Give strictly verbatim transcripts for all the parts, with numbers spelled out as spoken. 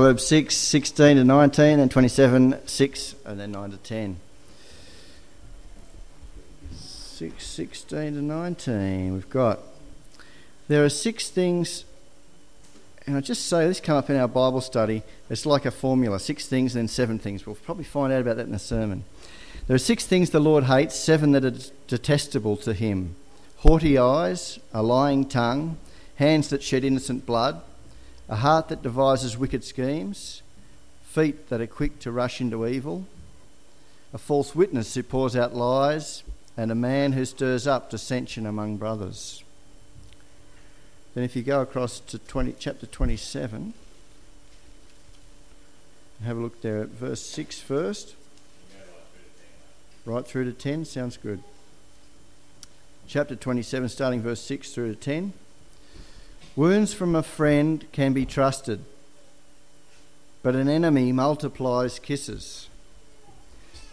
Proverbs six, sixteen to nineteen, and twenty-seven, six, and then nine to ten. six, sixteen to nineteen, we've got. There are six things, and I just say this came up in our Bible study. It's like a formula, six things and then seven things. We'll probably find out about that in the sermon. There are six things the Lord hates, seven that are detestable to him. Haughty eyes, a lying tongue, hands that shed innocent blood, a heart that devises wicked schemes, feet that are quick to rush into evil, a false witness who pours out lies, and a man who stirs up dissension among brothers. Then if you go across to twenty, chapter twenty-seven, have a look there at verse six first. Right through to ten, sounds good. Chapter twenty-seven, starting verse six through to ten. Wounds from a friend can be trusted, but an enemy multiplies kisses.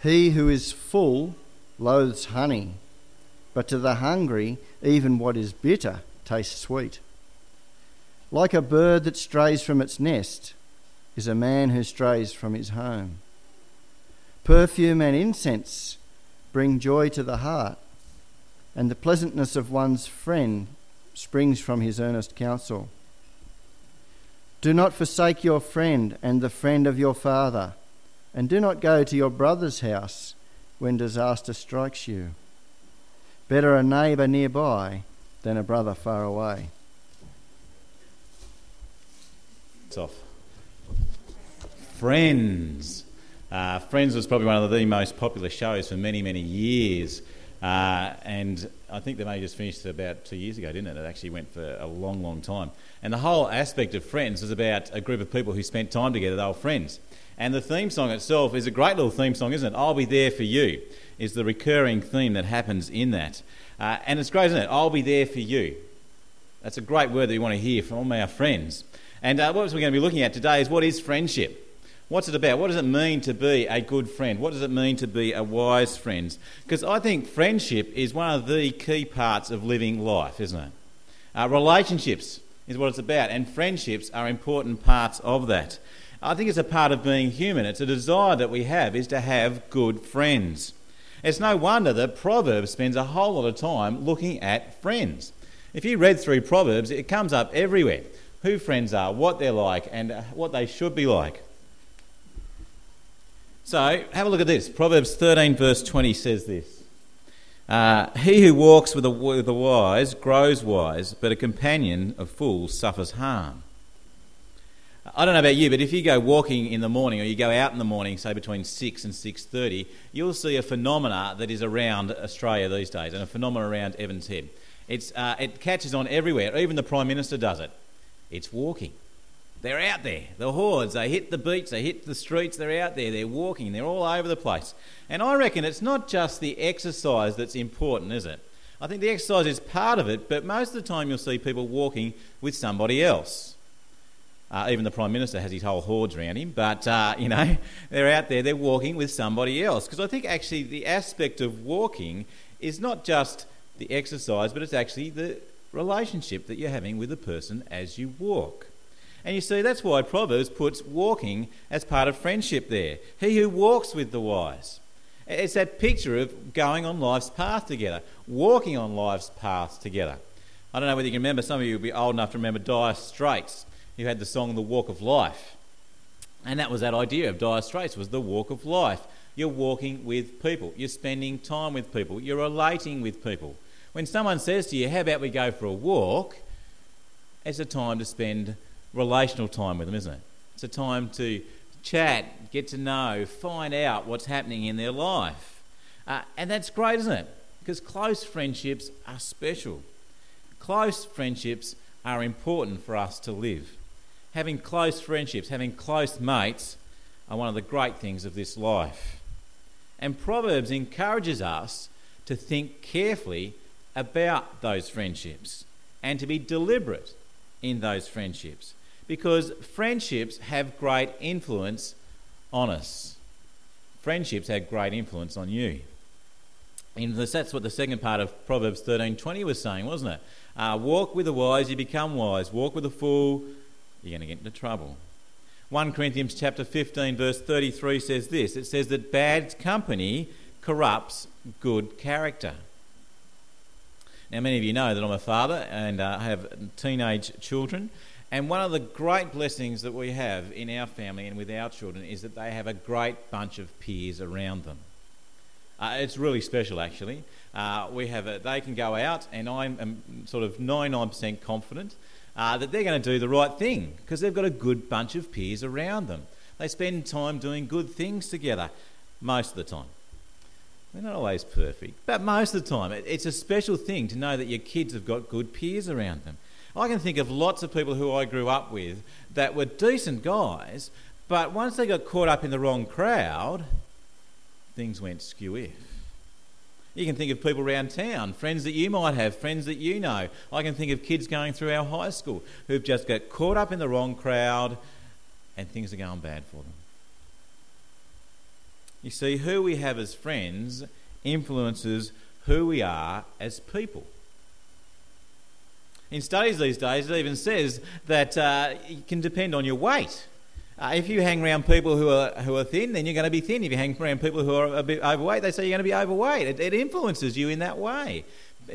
He who is full loathes honey, but to the hungry, even what is bitter tastes sweet. Like a bird that strays from its nest is a man who strays from his home. Perfume and incense bring joy to the heart, and the pleasantness of one's friend springs from his earnest counsel. Do not forsake your friend and the friend of your father, and do not go to your brother's house when disaster strikes you. Better a neighbour nearby than a brother far away. It's off. Friends. Uh, Friends was probably one of the most popular shows for many, many years. Uh, and I think they may have just finished it about two years ago, didn't it? It actually went for a long, long time. And the whole aspect of Friends was about a group of people who spent time together. They were friends. And the theme song itself is a great little theme song, isn't it? I'll be there for you is the recurring theme that happens in that. Uh, and it's great, isn't it? I'll be there for you. That's a great word that we want to hear from our friends. And uh, what we're going to be looking at today is, what is friendship? What's it about? What does it mean to be a good friend? What does it mean to be a wise friend? Because I think friendship is one of the key parts of living life, isn't it? Uh, relationships is what it's about, and friendships are important parts of that. I think it's a part of being human. It's a desire that we have, is to have good friends. It's no wonder that Proverbs spends a whole lot of time looking at friends. If you read through Proverbs, it comes up everywhere. Who friends are, what they're like, and what they should be like. So, have a look at this. Proverbs thirteen verse twenty says this. Uh, he who walks with the, with the wise grows wise, but a companion of fools suffers harm. I don't know about you, but if you go walking in the morning, or you go out in the morning, say between six and six thirty, you'll see a phenomena that is around Australia these days, and a phenomena around Evans Head. It's, uh, it catches on everywhere. Even the Prime Minister does it. It's walking. They're out there, the hordes, they hit the beach, they hit the streets, they're out there, they're walking, they're all over the place. And I reckon it's not just the exercise that's important, is it? I think the exercise is part of it, but most of the time you'll see people walking with somebody else. Uh, even the Prime Minister has his whole hordes around him, but, uh, you know, they're out there, they're walking with somebody else. Because I think actually the aspect of walking is not just the exercise, but it's actually the relationship that you're having with the person as you walk. And you see, that's why Proverbs puts walking as part of friendship there. He who walks with the wise. It's that picture of going on life's path together, walking on life's path together. I don't know whether you can remember, some of you will be old enough to remember Dire Straits, who had the song The Walk of Life. And that was that idea of Dire Straits, was the walk of life. You're walking with people, you're spending time with people, you're relating with people. When someone says to you, how about we go for a walk, it's a time to spend relational time with them, isn't it? It's a time to chat, get to know, find out what's happening in their life. Uh, and that's great, isn't it? Because close friendships are special. Close friendships are important for us to live. Having close friendships, having close mates are one of the great things of this life. And Proverbs encourages us to think carefully about those friendships and to be deliberate in those friendships, because friendships have great influence on us. Friendships have great influence on you. And that's what the second part of Proverbs thirteen twenty was saying, wasn't it? Uh, walk with the wise, you become wise. Walk with the fool, you're going to get into trouble. First Corinthians chapter fifteen verse thirty-three says this. It says that bad company corrupts good character. Now, many of you know that I'm a father and I uh, have teenage children, and one of the great blessings that we have in our family and with our children is that they have a great bunch of peers around them. Uh, it's really special, actually. Uh, we have a, they can go out, and I'm, I'm sort of ninety-nine percent confident uh, that they're going to do the right thing because they've got a good bunch of peers around them. They spend time doing good things together most of the time. They're not always perfect, but most of the time. It, it's a special thing to know that your kids have got good peers around them. I can think of lots of people who I grew up with that were decent guys, but once they got caught up in the wrong crowd, things went skew-iff. You can think of people around town, friends that you might have, friends that you know. I can think of kids going through our high school who've just got caught up in the wrong crowd and things are going bad for them. You see, who we have as friends influences who we are as people. In studies these days, it even says that uh, it can depend on your weight. Uh, if you hang around people who are who are thin, then you're going to be thin. If you hang around people who are a bit overweight, they say you're going to be overweight. It, it influences you in that way.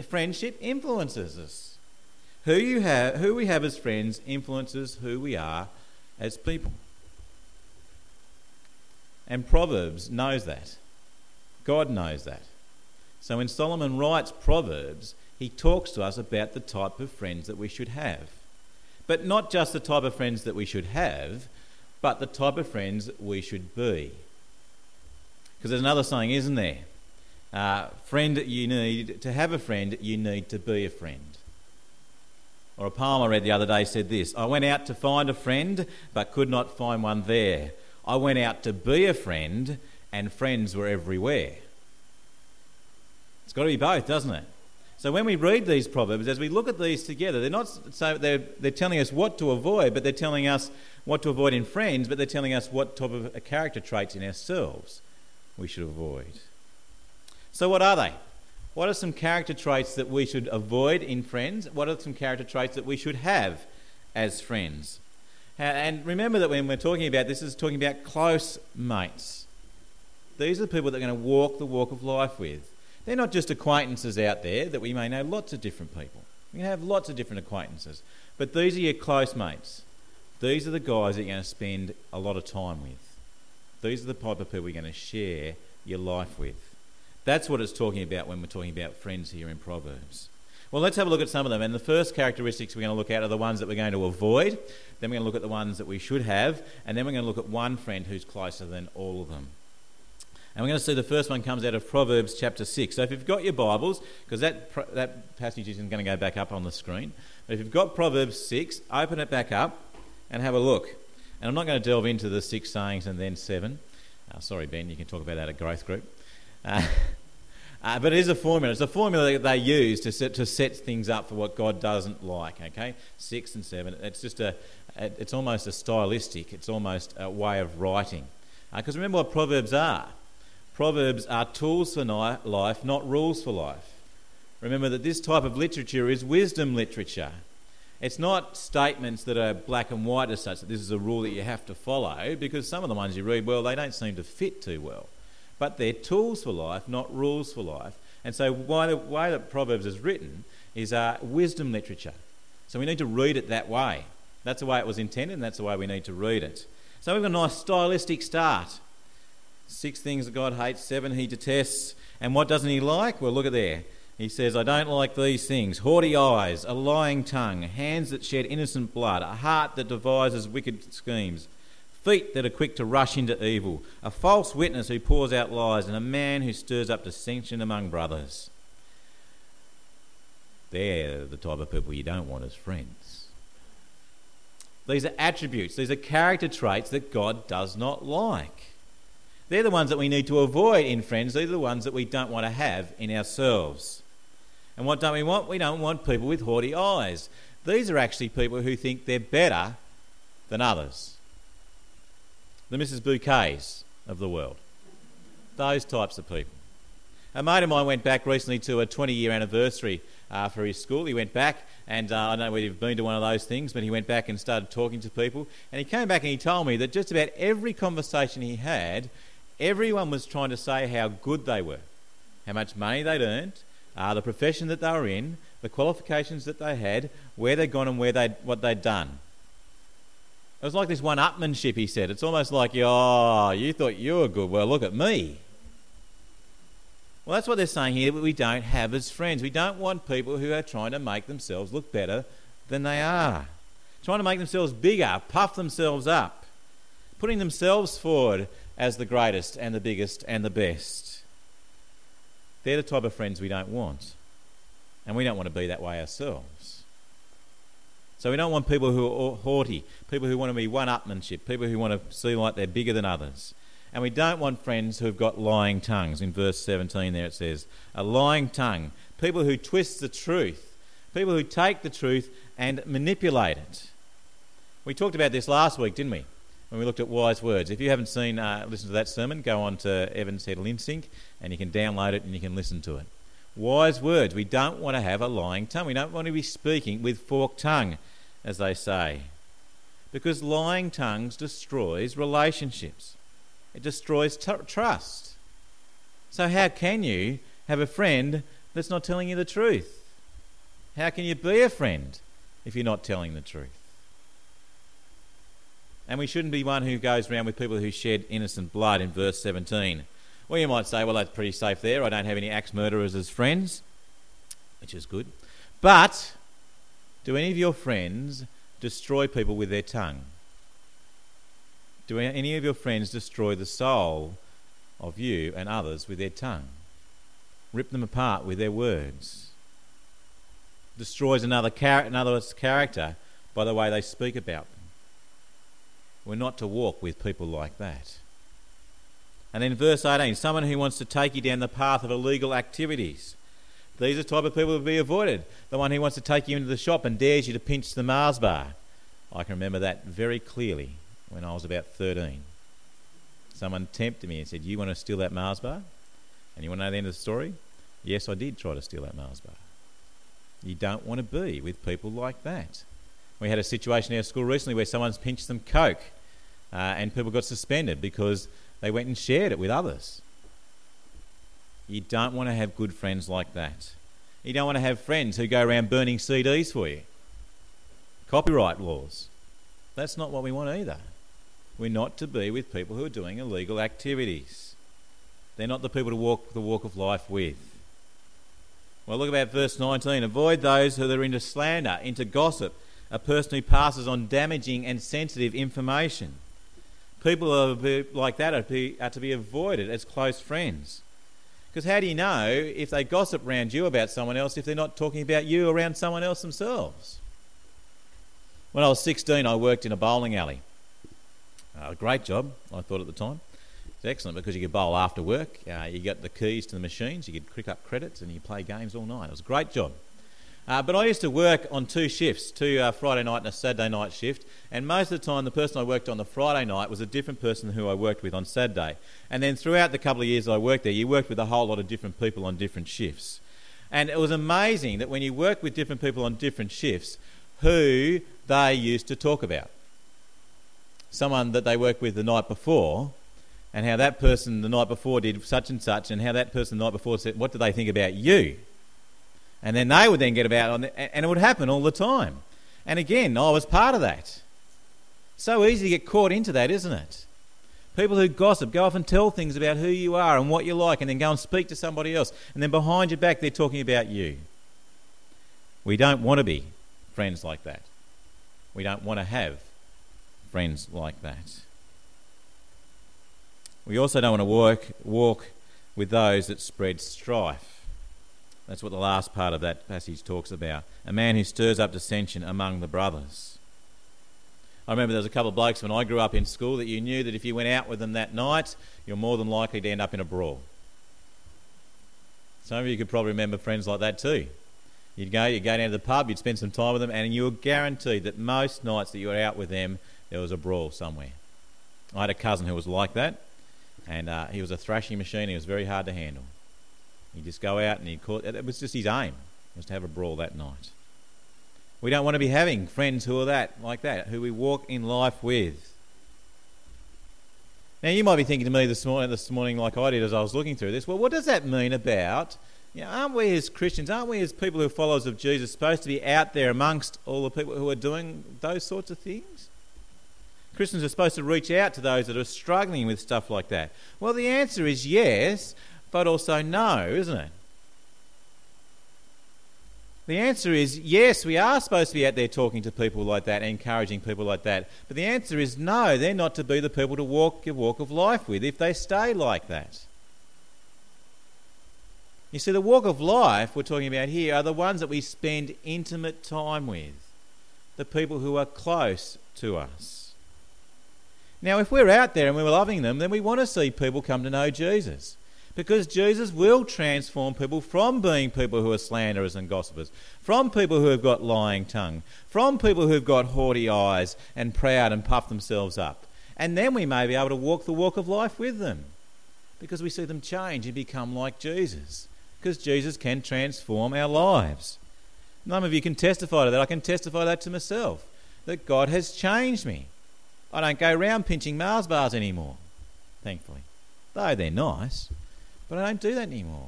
Friendship influences us. Who you have, who we have as friends influences who we are as people. And Proverbs knows that. God knows that. So when Solomon writes Proverbs, he talks to us about the type of friends that we should have. But not just the type of friends that we should have, but the type of friends we should be. Because there's another saying, isn't there? Uh, friend you need, to have a friend, you need to be a friend. Or a poem I read the other day said this: I went out to find a friend, but could not find one there. I went out to be a friend, and friends were everywhere. It's got to be both, doesn't it? So when we read these proverbs, as we look at these together, they're not so they're they're telling us what to avoid, but they're telling us what to avoid in friends, but they're telling us what type of character traits in ourselves we should avoid. So what are they? What are some character traits that we should avoid in friends? What are some character traits that we should have as friends? And remember that when we're talking about this, it's talking about close mates. These are the people that are going to walk the walk of life with. They're not just acquaintances out there, that we may know lots of different people. We can have lots of different acquaintances. But these are your close mates. These are the guys that you're going to spend a lot of time with. These are the type of people you're going to share your life with. That's what it's talking about when we're talking about friends here in Proverbs. Well, let's have a look at some of them. And the first characteristics we're going to look at are the ones that we're going to avoid. Then we're going to look at the ones that we should have. And then we're going to look at one friend who's closer than all of them. And we're going to see the first one comes out of Proverbs chapter six. So if you've got your Bibles, because that, that passage isn't going to go back up on the screen. But if you've got Proverbs six, open it back up and have a look. And I'm not going to delve into the six sayings and then seven. Uh, sorry, Ben, you can talk about that at growth group. Uh, Uh, but it is a formula. It's a formula that they use to set, to set things up for what God doesn't like. Okay, six and seven. It's just a. It's almost a stylistic. It's almost a way of writing. Because uh, remember what Proverbs are. Proverbs are tools for ni- life, not rules for life. Remember that this type of literature is wisdom literature. It's not statements that are black and white as such. That this is a rule that you have to follow, because some of the ones you read, well, they don't seem to fit too well. But they're tools for life, not rules for life. And so why the way that Proverbs is written is uh, wisdom literature. So we need to read it that way. That's the way it was intended, and that's the way we need to read it. So we've got a nice stylistic start. Six things that God hates, seven he detests. And what doesn't he like? Well, look at there. He says, I don't like these things. Haughty eyes, a lying tongue, hands that shed innocent blood, a heart that devises wicked schemes, feet that are quick to rush into evil, a false witness who pours out lies, and a man who stirs up dissension among brothers. They're the type of people you don't want as friends. These are attributes, these are character traits that God does not like. They're the ones that we need to avoid in friends. These are the ones that we don't want to have in ourselves. And what don't we want? We don't want people with haughty eyes. These are actually people who think they're better than others. The Missus Bouquets of the world. Those types of people. A mate of mine went back recently to a twenty-year anniversary uh, for his school. He went back, and uh, I don't know whether you've been to one of those things, but he went back and started talking to people, and he came back and he told me that just about every conversation he had, everyone was trying to say how good they were, how much money they'd earned, uh, the profession that they were in, the qualifications that they had, where they'd gone and where they'd, what they'd done. It was like this one-upmanship, he said. It's almost like, oh, you thought you were good, well, look at me. Well, that's what they're saying here, that we don't have as friends. We don't want people who are trying to make themselves look better than they are, trying to make themselves bigger, puff themselves up, putting themselves forward as the greatest and the biggest and the best. They're the type of friends we don't want, and we don't want to be that way ourselves. So we don't want people who are haughty, people who want to be one-upmanship, people who want to seem like they're bigger than others. And we don't want friends who've got lying tongues. In verse seventeen there it says, a lying tongue, people who twist the truth, people who take the truth and manipulate it. We talked about this last week, didn't we, when we looked at wise words. If you haven't seen, uh, listened to that sermon, go on to Evans Head Sync and you can download it and you can listen to it. Wise words. We don't want to have a lying tongue. We don't want to be speaking with forked tongue, as they say, because lying tongues destroys relationships. It destroys t- trust. So how can you have a friend that's not telling you the truth? How can you be a friend if you're not telling the truth? And we shouldn't be one who goes around with people who shed innocent blood in verse seventeen. Well, you might say, well, that's pretty safe there. I don't have any axe murderers as friends, which is good. But do any of your friends destroy people with their tongue? Do any of your friends destroy the soul of you and others with their tongue? Rip them apart with their words? Destroys another char- another's character by the way they speak about them? We're not to walk with people like that. And then verse eighteen, someone who wants to take you down the path of illegal activities. These are the type of people to be avoided. The one who wants to take you into the shop and dares you to pinch the Mars bar. I can remember that very clearly when I was about thirteen. Someone tempted me and said, you want to steal that Mars bar? And you want to know the end of the story? Yes, I did try to steal that Mars bar. You don't want to be with people like that. We had a situation in our school recently where someone's pinched some Coke uh, and people got suspended because they went and shared it with others. You don't want to have good friends like that. You don't want to have friends who go around burning C Ds for you. Copyright laws. That's not what we want either. We're not to be with people who are doing illegal activities. They're not the people to walk the walk of life with. Well, look about verse nineteen. Avoid those who are into slander, into gossip, a person who passes on damaging and sensitive information. People like that are to be avoided as close friends. Because how do you know if they gossip around you about someone else if they're not talking about you around someone else themselves? When I was sixteen, I worked in a bowling alley. A uh, great job, I thought at the time. It's excellent because you could bowl after work. Uh, you got the keys to the machines, you could pick up credits and you play games all night. It was a great job. Uh, but I used to work on two shifts, two uh, Friday night and a Saturday night shift, and most of the time the person I worked on the Friday night was a different person than who I worked with on Saturday. And then throughout the couple of years I worked there, you worked with a whole lot of different people on different shifts. And it was amazing that when you worked with different people on different shifts, who they used to talk about. Someone that they worked with the night before, and how that person the night before did such and such, and how that person the night before said, what do they think about you? And then they would then get about, on the, and it would happen all the time. And again, I was part of that. So easy to get caught into that, isn't it? People who gossip, go off and tell things about who you are and what you like, and then go and speak to somebody else, and then behind your back they're talking about you. We don't want to be friends like that. We don't want to have friends like that. We also don't want to walk, walk with those that spread strife. That's what the last part of that passage talks about. A man who stirs up dissension among the brothers. I remember there was a couple of blokes when I grew up in school that you knew that if you went out with them that night, you're more than likely to end up in a brawl. Some of you could probably remember friends like that too. You'd go, you'd go down to the pub, you'd spend some time with them, and you were guaranteed that most nights that you were out with them, there was a brawl somewhere. I had a cousin who was like that, and uh, he was a thrashing machine. He was very hard to handle. He'd just go out and he'd call... It was just his aim. was to have a brawl that night. We don't want to be having friends who are that, like that, who we walk in life with. Now, you might be thinking to me this morning, this morning like I did as I was looking through this, well, what does that mean about, you know, aren't we as Christians, aren't we as people who are followers of Jesus supposed to be out there amongst all the people who are doing those sorts of things? Christians are supposed to reach out to those that are struggling with stuff like that. Well, the answer is yes, but also no, isn't it? The answer is yes, we are supposed to be out there talking to people like that, encouraging people like that. But the answer is no, they're not to be the people to walk your walk of life with if they stay like that. You see, the walk of life we're talking about here are the ones that we spend intimate time with, the people who are close to us. Now, if we're out there and we're loving them, then we want to see people come to know Jesus, because Jesus will transform people from being people who are slanderers and gossipers, from people who have got lying tongue, from people who've got haughty eyes and proud and puff themselves up. And then we may be able to walk the walk of life with them, because we see them change and become like Jesus, because Jesus can transform our lives. None of you can testify to that. I can testify that to myself, that God has changed me. I don't go around pinching Mars bars anymore, thankfully, though they're nice, but I don't do that anymore.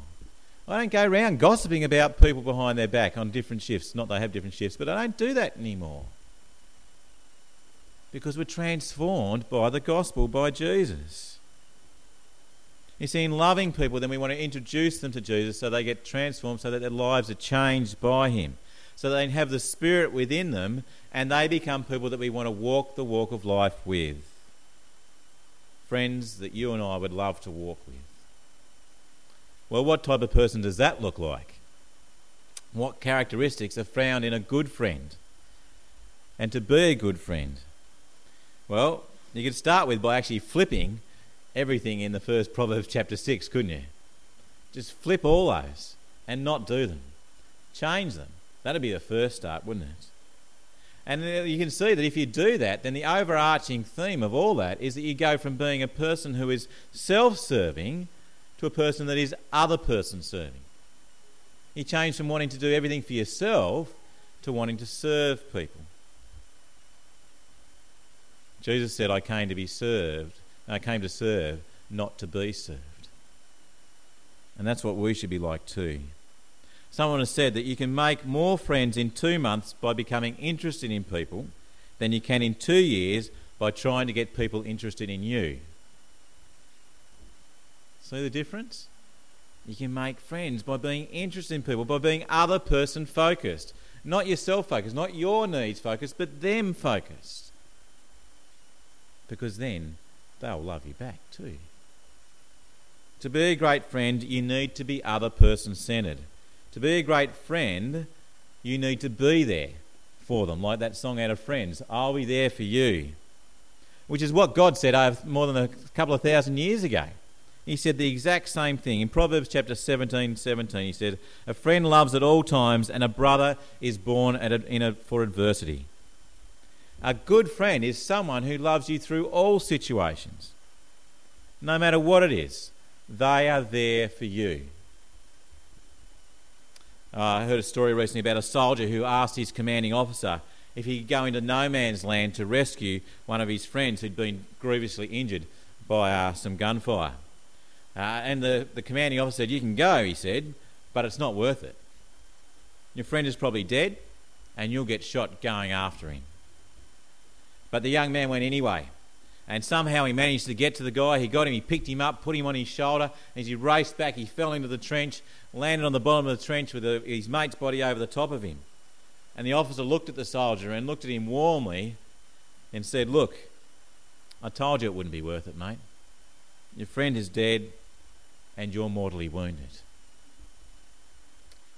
I don't go around gossiping about people behind their back on different shifts. Not they have different shifts, but I don't do that anymore, because we're transformed by the gospel, by Jesus. You see, in loving people, then we want to introduce them to Jesus so they get transformed, so that their lives are changed by him, so they have the Spirit within them and they become people that we want to walk the walk of life with. Friends that you and I would love to walk with. Well, what type of person does that look like? What characteristics are found in a good friend? And to be a good friend? Well, you could start with by actually flipping everything in the first Proverbs chapter six, couldn't you? Just flip all those and not do them. Change them. That'd be the first start, wouldn't it? And you can see that if you do that, then the overarching theme of all that is that you go from being a person who is self-serving to a person that is other person serving. You change from wanting to do everything for yourself to wanting to serve people. Jesus said, I came to be served, and I came to serve, not to be served. And that's what we should be like too. Someone has said that you can make more friends in two months by becoming interested in people than you can in two years by trying to get people interested in you. See the difference? You can make friends by being interested in people, by being other person focused. Not yourself focused, not your needs focused, but them focused. Because then they'll love you back too. To be a great friend, you need to be other person centred. To be a great friend, you need to be there for them. Like that song out of Friends, I'll be there for you. Which is what God said more than a couple of thousand years ago. He said the exact same thing. In Proverbs chapter seventeen, seventeen, he said, a friend loves at all times and a brother is born at a, in a, for adversity. A good friend is someone who loves you through all situations. No matter what it is, they are there for you. Uh, I heard a story recently about a soldier who asked his commanding officer if he could go into no man's land to rescue one of his friends who'd been grievously injured by uh, some gunfire. Uh, and the, the commanding officer said, you can go, he said, but it's not worth it. Your friend is probably dead and you'll get shot going after him. But the young man went anyway. And somehow he managed to get to the guy. He got him, he picked him up, put him on his shoulder. As he raced back, he fell into the trench, landed on the bottom of the trench with the, his mate's body over the top of him. And the officer looked at the soldier and looked at him warmly and said, look, I told you it wouldn't be worth it, mate. Your friend is dead and you're mortally wounded.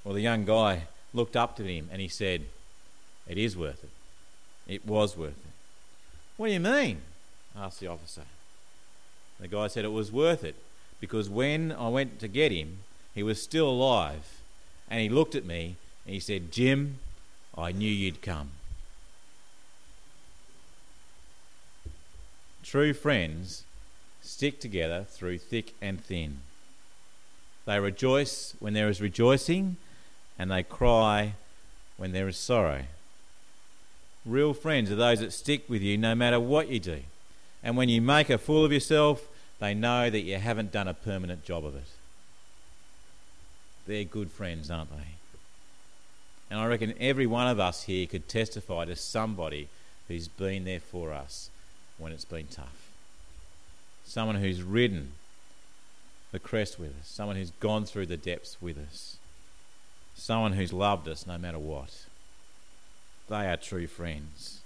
Well, the young guy looked up to him and he said, it is worth it. It was worth it. What do you mean? Asked the officer. The guy said it was worth it because when I went to get him, he was still alive, and he looked at me and he said, Jim, I knew you'd come. True friends stick together through thick and thin. They rejoice when there is rejoicing, and they cry when there is sorrow. Real friends are those that stick with you no matter what you do. And when you make a fool of yourself, they know that you haven't done a permanent job of it. They're good friends, aren't they? And I reckon every one of us here could testify to somebody who's been there for us when it's been tough. Someone who's ridden the crest with us. Someone who's gone through the depths with us. Someone who's loved us no matter what. They are true friends.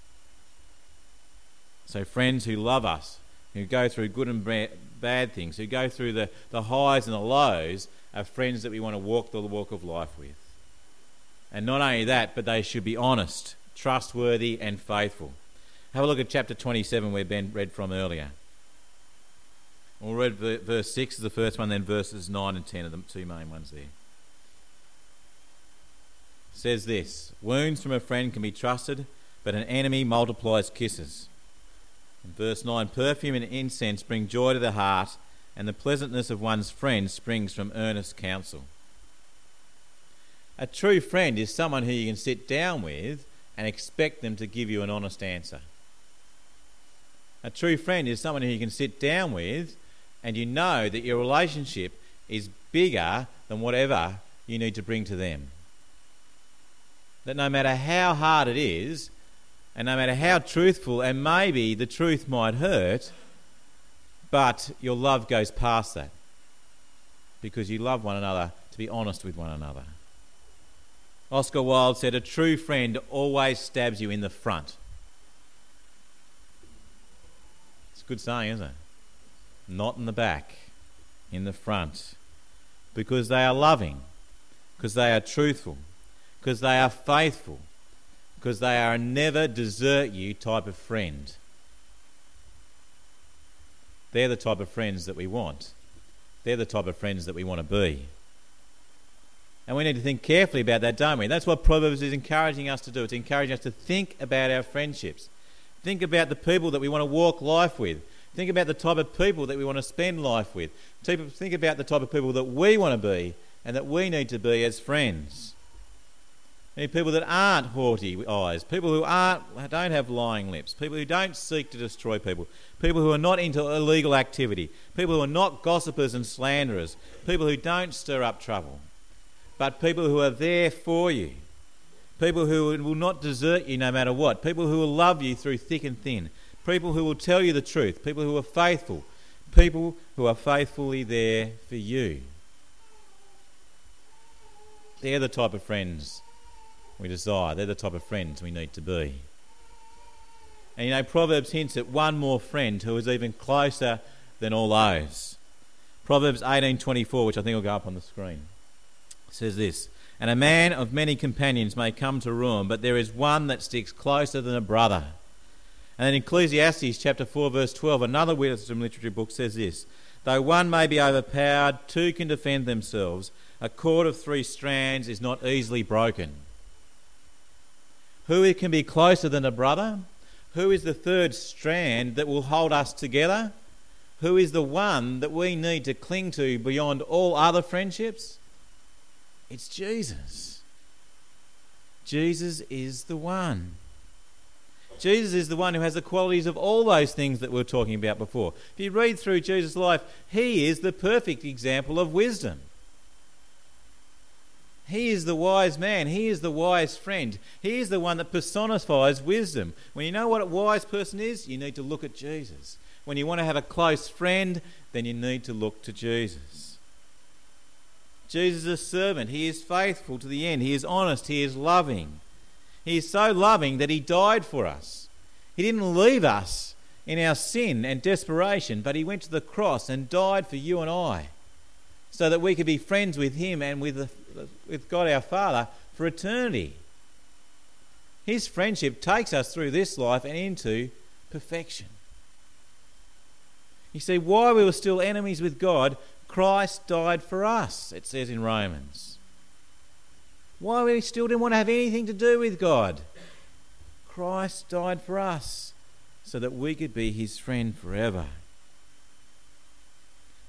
So friends who love us, who go through good and bad things, who go through the, the highs and the lows, are friends that we want to walk the walk of life with. And not only that, but they should be honest, trustworthy and faithful. Have a look at chapter twenty-seven where Ben read from earlier. We'll read verse six is the first one, then verses nine and ten are the two main ones there. It says this, wounds from a friend can be trusted, but an enemy multiplies kisses. In verse nine, perfume and incense bring joy to the heart, and the pleasantness of one's friend springs from earnest counsel. A true friend is someone who you can sit down with and expect them to give you an honest answer. A true friend is someone who you can sit down with and you know that your relationship is bigger than whatever you need to bring to them. That no matter how hard it is, and no matter how truthful, and maybe the truth might hurt, but your love goes past that because you love one another to be honest with one another. Oscar Wilde said, a true friend always stabs you in the front. It's a good saying, isn't it? Not in the back, in the front. Because they are loving, because they are truthful, because they are faithful, because they are a never desert you type of friend. They're the type of friends that we want. They're the type of friends that we want to be. And we need to think carefully about that, don't we? That's what Proverbs is encouraging us to do. It's encouraging us to think about our friendships. Think about the people that we want to walk life with. Think about the type of people that we want to spend life with. Think about the type of people that we want to be and that we need to be as friends. We need people that aren't haughty eyes, people who aren't, don't have lying lips, people who don't seek to destroy people, people who are not into illegal activity, people who are not gossipers and slanderers, people who don't stir up trouble. But people who are there for you, people who will not desert you no matter what, people who will love you through thick and thin, people who will tell you the truth, people who are faithful, people who are faithfully there for you. They're the type of friends we desire. They're the type of friends we need to be. And you know, Proverbs hints at one more friend who is even closer than all those. Proverbs eighteen twenty-four, which I think will go up on the screen. Says this, and a man of many companions may come to ruin, but there is one that sticks closer than a brother. And then in Ecclesiastes chapter four verse twelve, another wisdom literature book, says this, though one may be overpowered, two can defend themselves. A cord of three strands is not easily broken. Who can be closer than a brother? Who is the third strand that will hold us together? Who is the one that we need to cling to beyond all other friendships? It's Jesus. Jesus is the one. Jesus is the one who has the qualities of all those things that we were talking about before. If you read through Jesus' life, he is the perfect example of wisdom. He is the wise man. He is the wise friend. He is the one that personifies wisdom. When you know what a wise person is, you need to look at Jesus. When you want to have a close friend, then you need to look to Jesus. Jesus is a servant. He is faithful to the end. He is honest. He is loving. He is so loving that he died for us. He didn't leave us in our sin and desperation, but he went to the cross and died for you and I so that we could be friends with him and with, the, with God our Father for eternity. His friendship takes us through this life and into perfection. You see, while we were still enemies with God, Christ died for us, it says in Romans. Why we still didn't want to have anything to do with God? Christ died for us so that we could be his friend forever.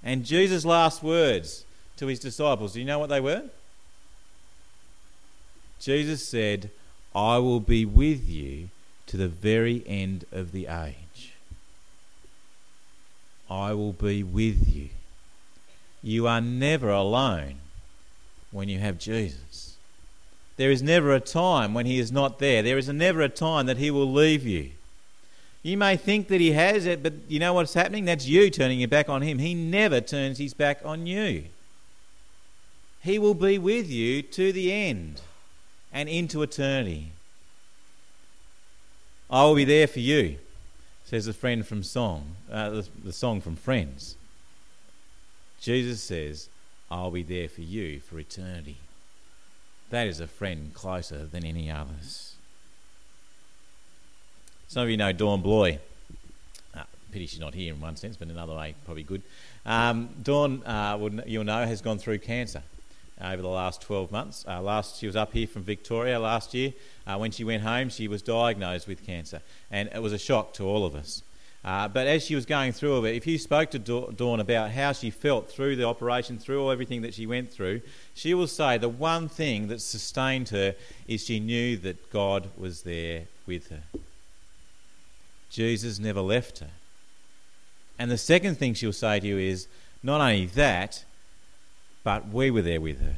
And Jesus' last words to his disciples, do you know what they were? Jesus said, I will be with you to the very end of the age. I will be with you. You are never alone when you have Jesus. There is never a time when he is not there. There is never a time that he will leave you. You may think that he has it, but you know what's happening? That's you turning your back on him. He never turns his back on you. He will be with you to the end and into eternity. I will be there for you, says the friend from song, uh, the, the song from Friends. Jesus says, I'll be there for you for eternity. That is a friend closer than any others. Some of you know Dawn Bloy. Uh, pity she's not here in one sense, but in another way, probably good. Um, Dawn, uh, will, you'll know, has gone through cancer over the last twelve months. Uh, last, she was up here from Victoria last year. Uh, when she went home, she was diagnosed with cancer, and it was a shock to all of us. Uh, but as she was going through it, if you spoke to Dawn about how she felt through the operation, through all everything that she went through, she will say the one thing that sustained her is she knew that God was there with her. Jesus never left her. And the second thing she'll say to you is, not only that, but we were there with her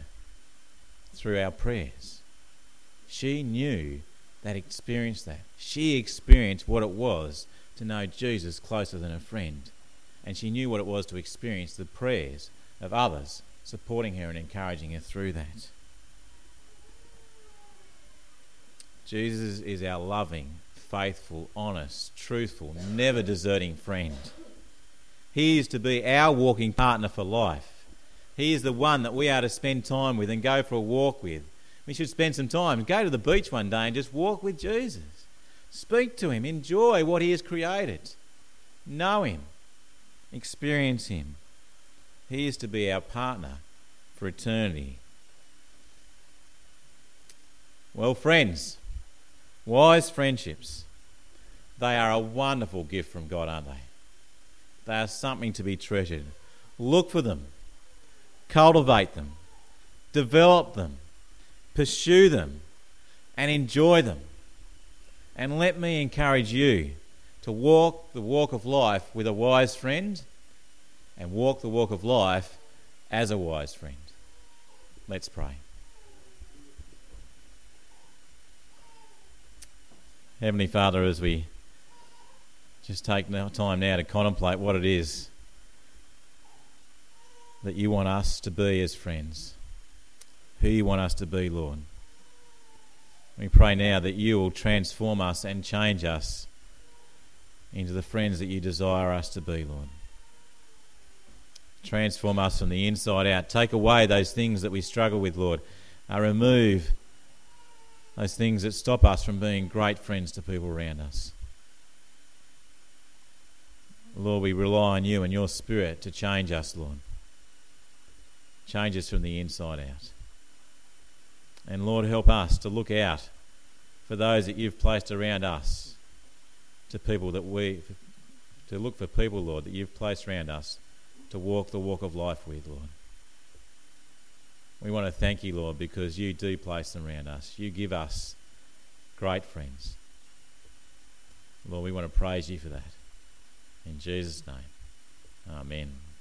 through our prayers. She knew that, experienced that. She experienced what it was to know Jesus closer than a friend, and she knew what it was to experience the prayers of others supporting her and encouraging her through that. Jesus is our loving, faithful, honest, truthful, never deserting friend. He is to be our walking partner for life. He is the one that we are to spend time with and go for a walk with. We should spend some time, go to the beach one day and just walk with Jesus. Speak to him, enjoy what he has created, know him, experience him. He is to be our partner for eternity. Well, friends, wise friendships, they are a wonderful gift from God, aren't they? They are something to be treasured. Look for them, cultivate them, develop them, pursue them, and enjoy them. And let me encourage you to walk the walk of life with a wise friend and walk the walk of life as a wise friend. Let's pray. Heavenly Father, as we just take time now to contemplate what it is that you want us to be as friends, who you want us to be, Lord. We pray now that you will transform us and change us into the friends that you desire us to be, Lord. Transform us from the inside out. Take away those things that we struggle with, Lord. Uh, remove those things that stop us from being great friends to people around us. Lord, we rely on you and your Spirit to change us, Lord. Change us from the inside out. And Lord, help us to look out for those that you've placed around us, to people that we, to look for people, Lord, that you've placed around us to walk the walk of life with, Lord. We want to thank you, Lord, because you do place them around us. You give us great friends. Lord, we want to praise you for that. In Jesus' name, amen.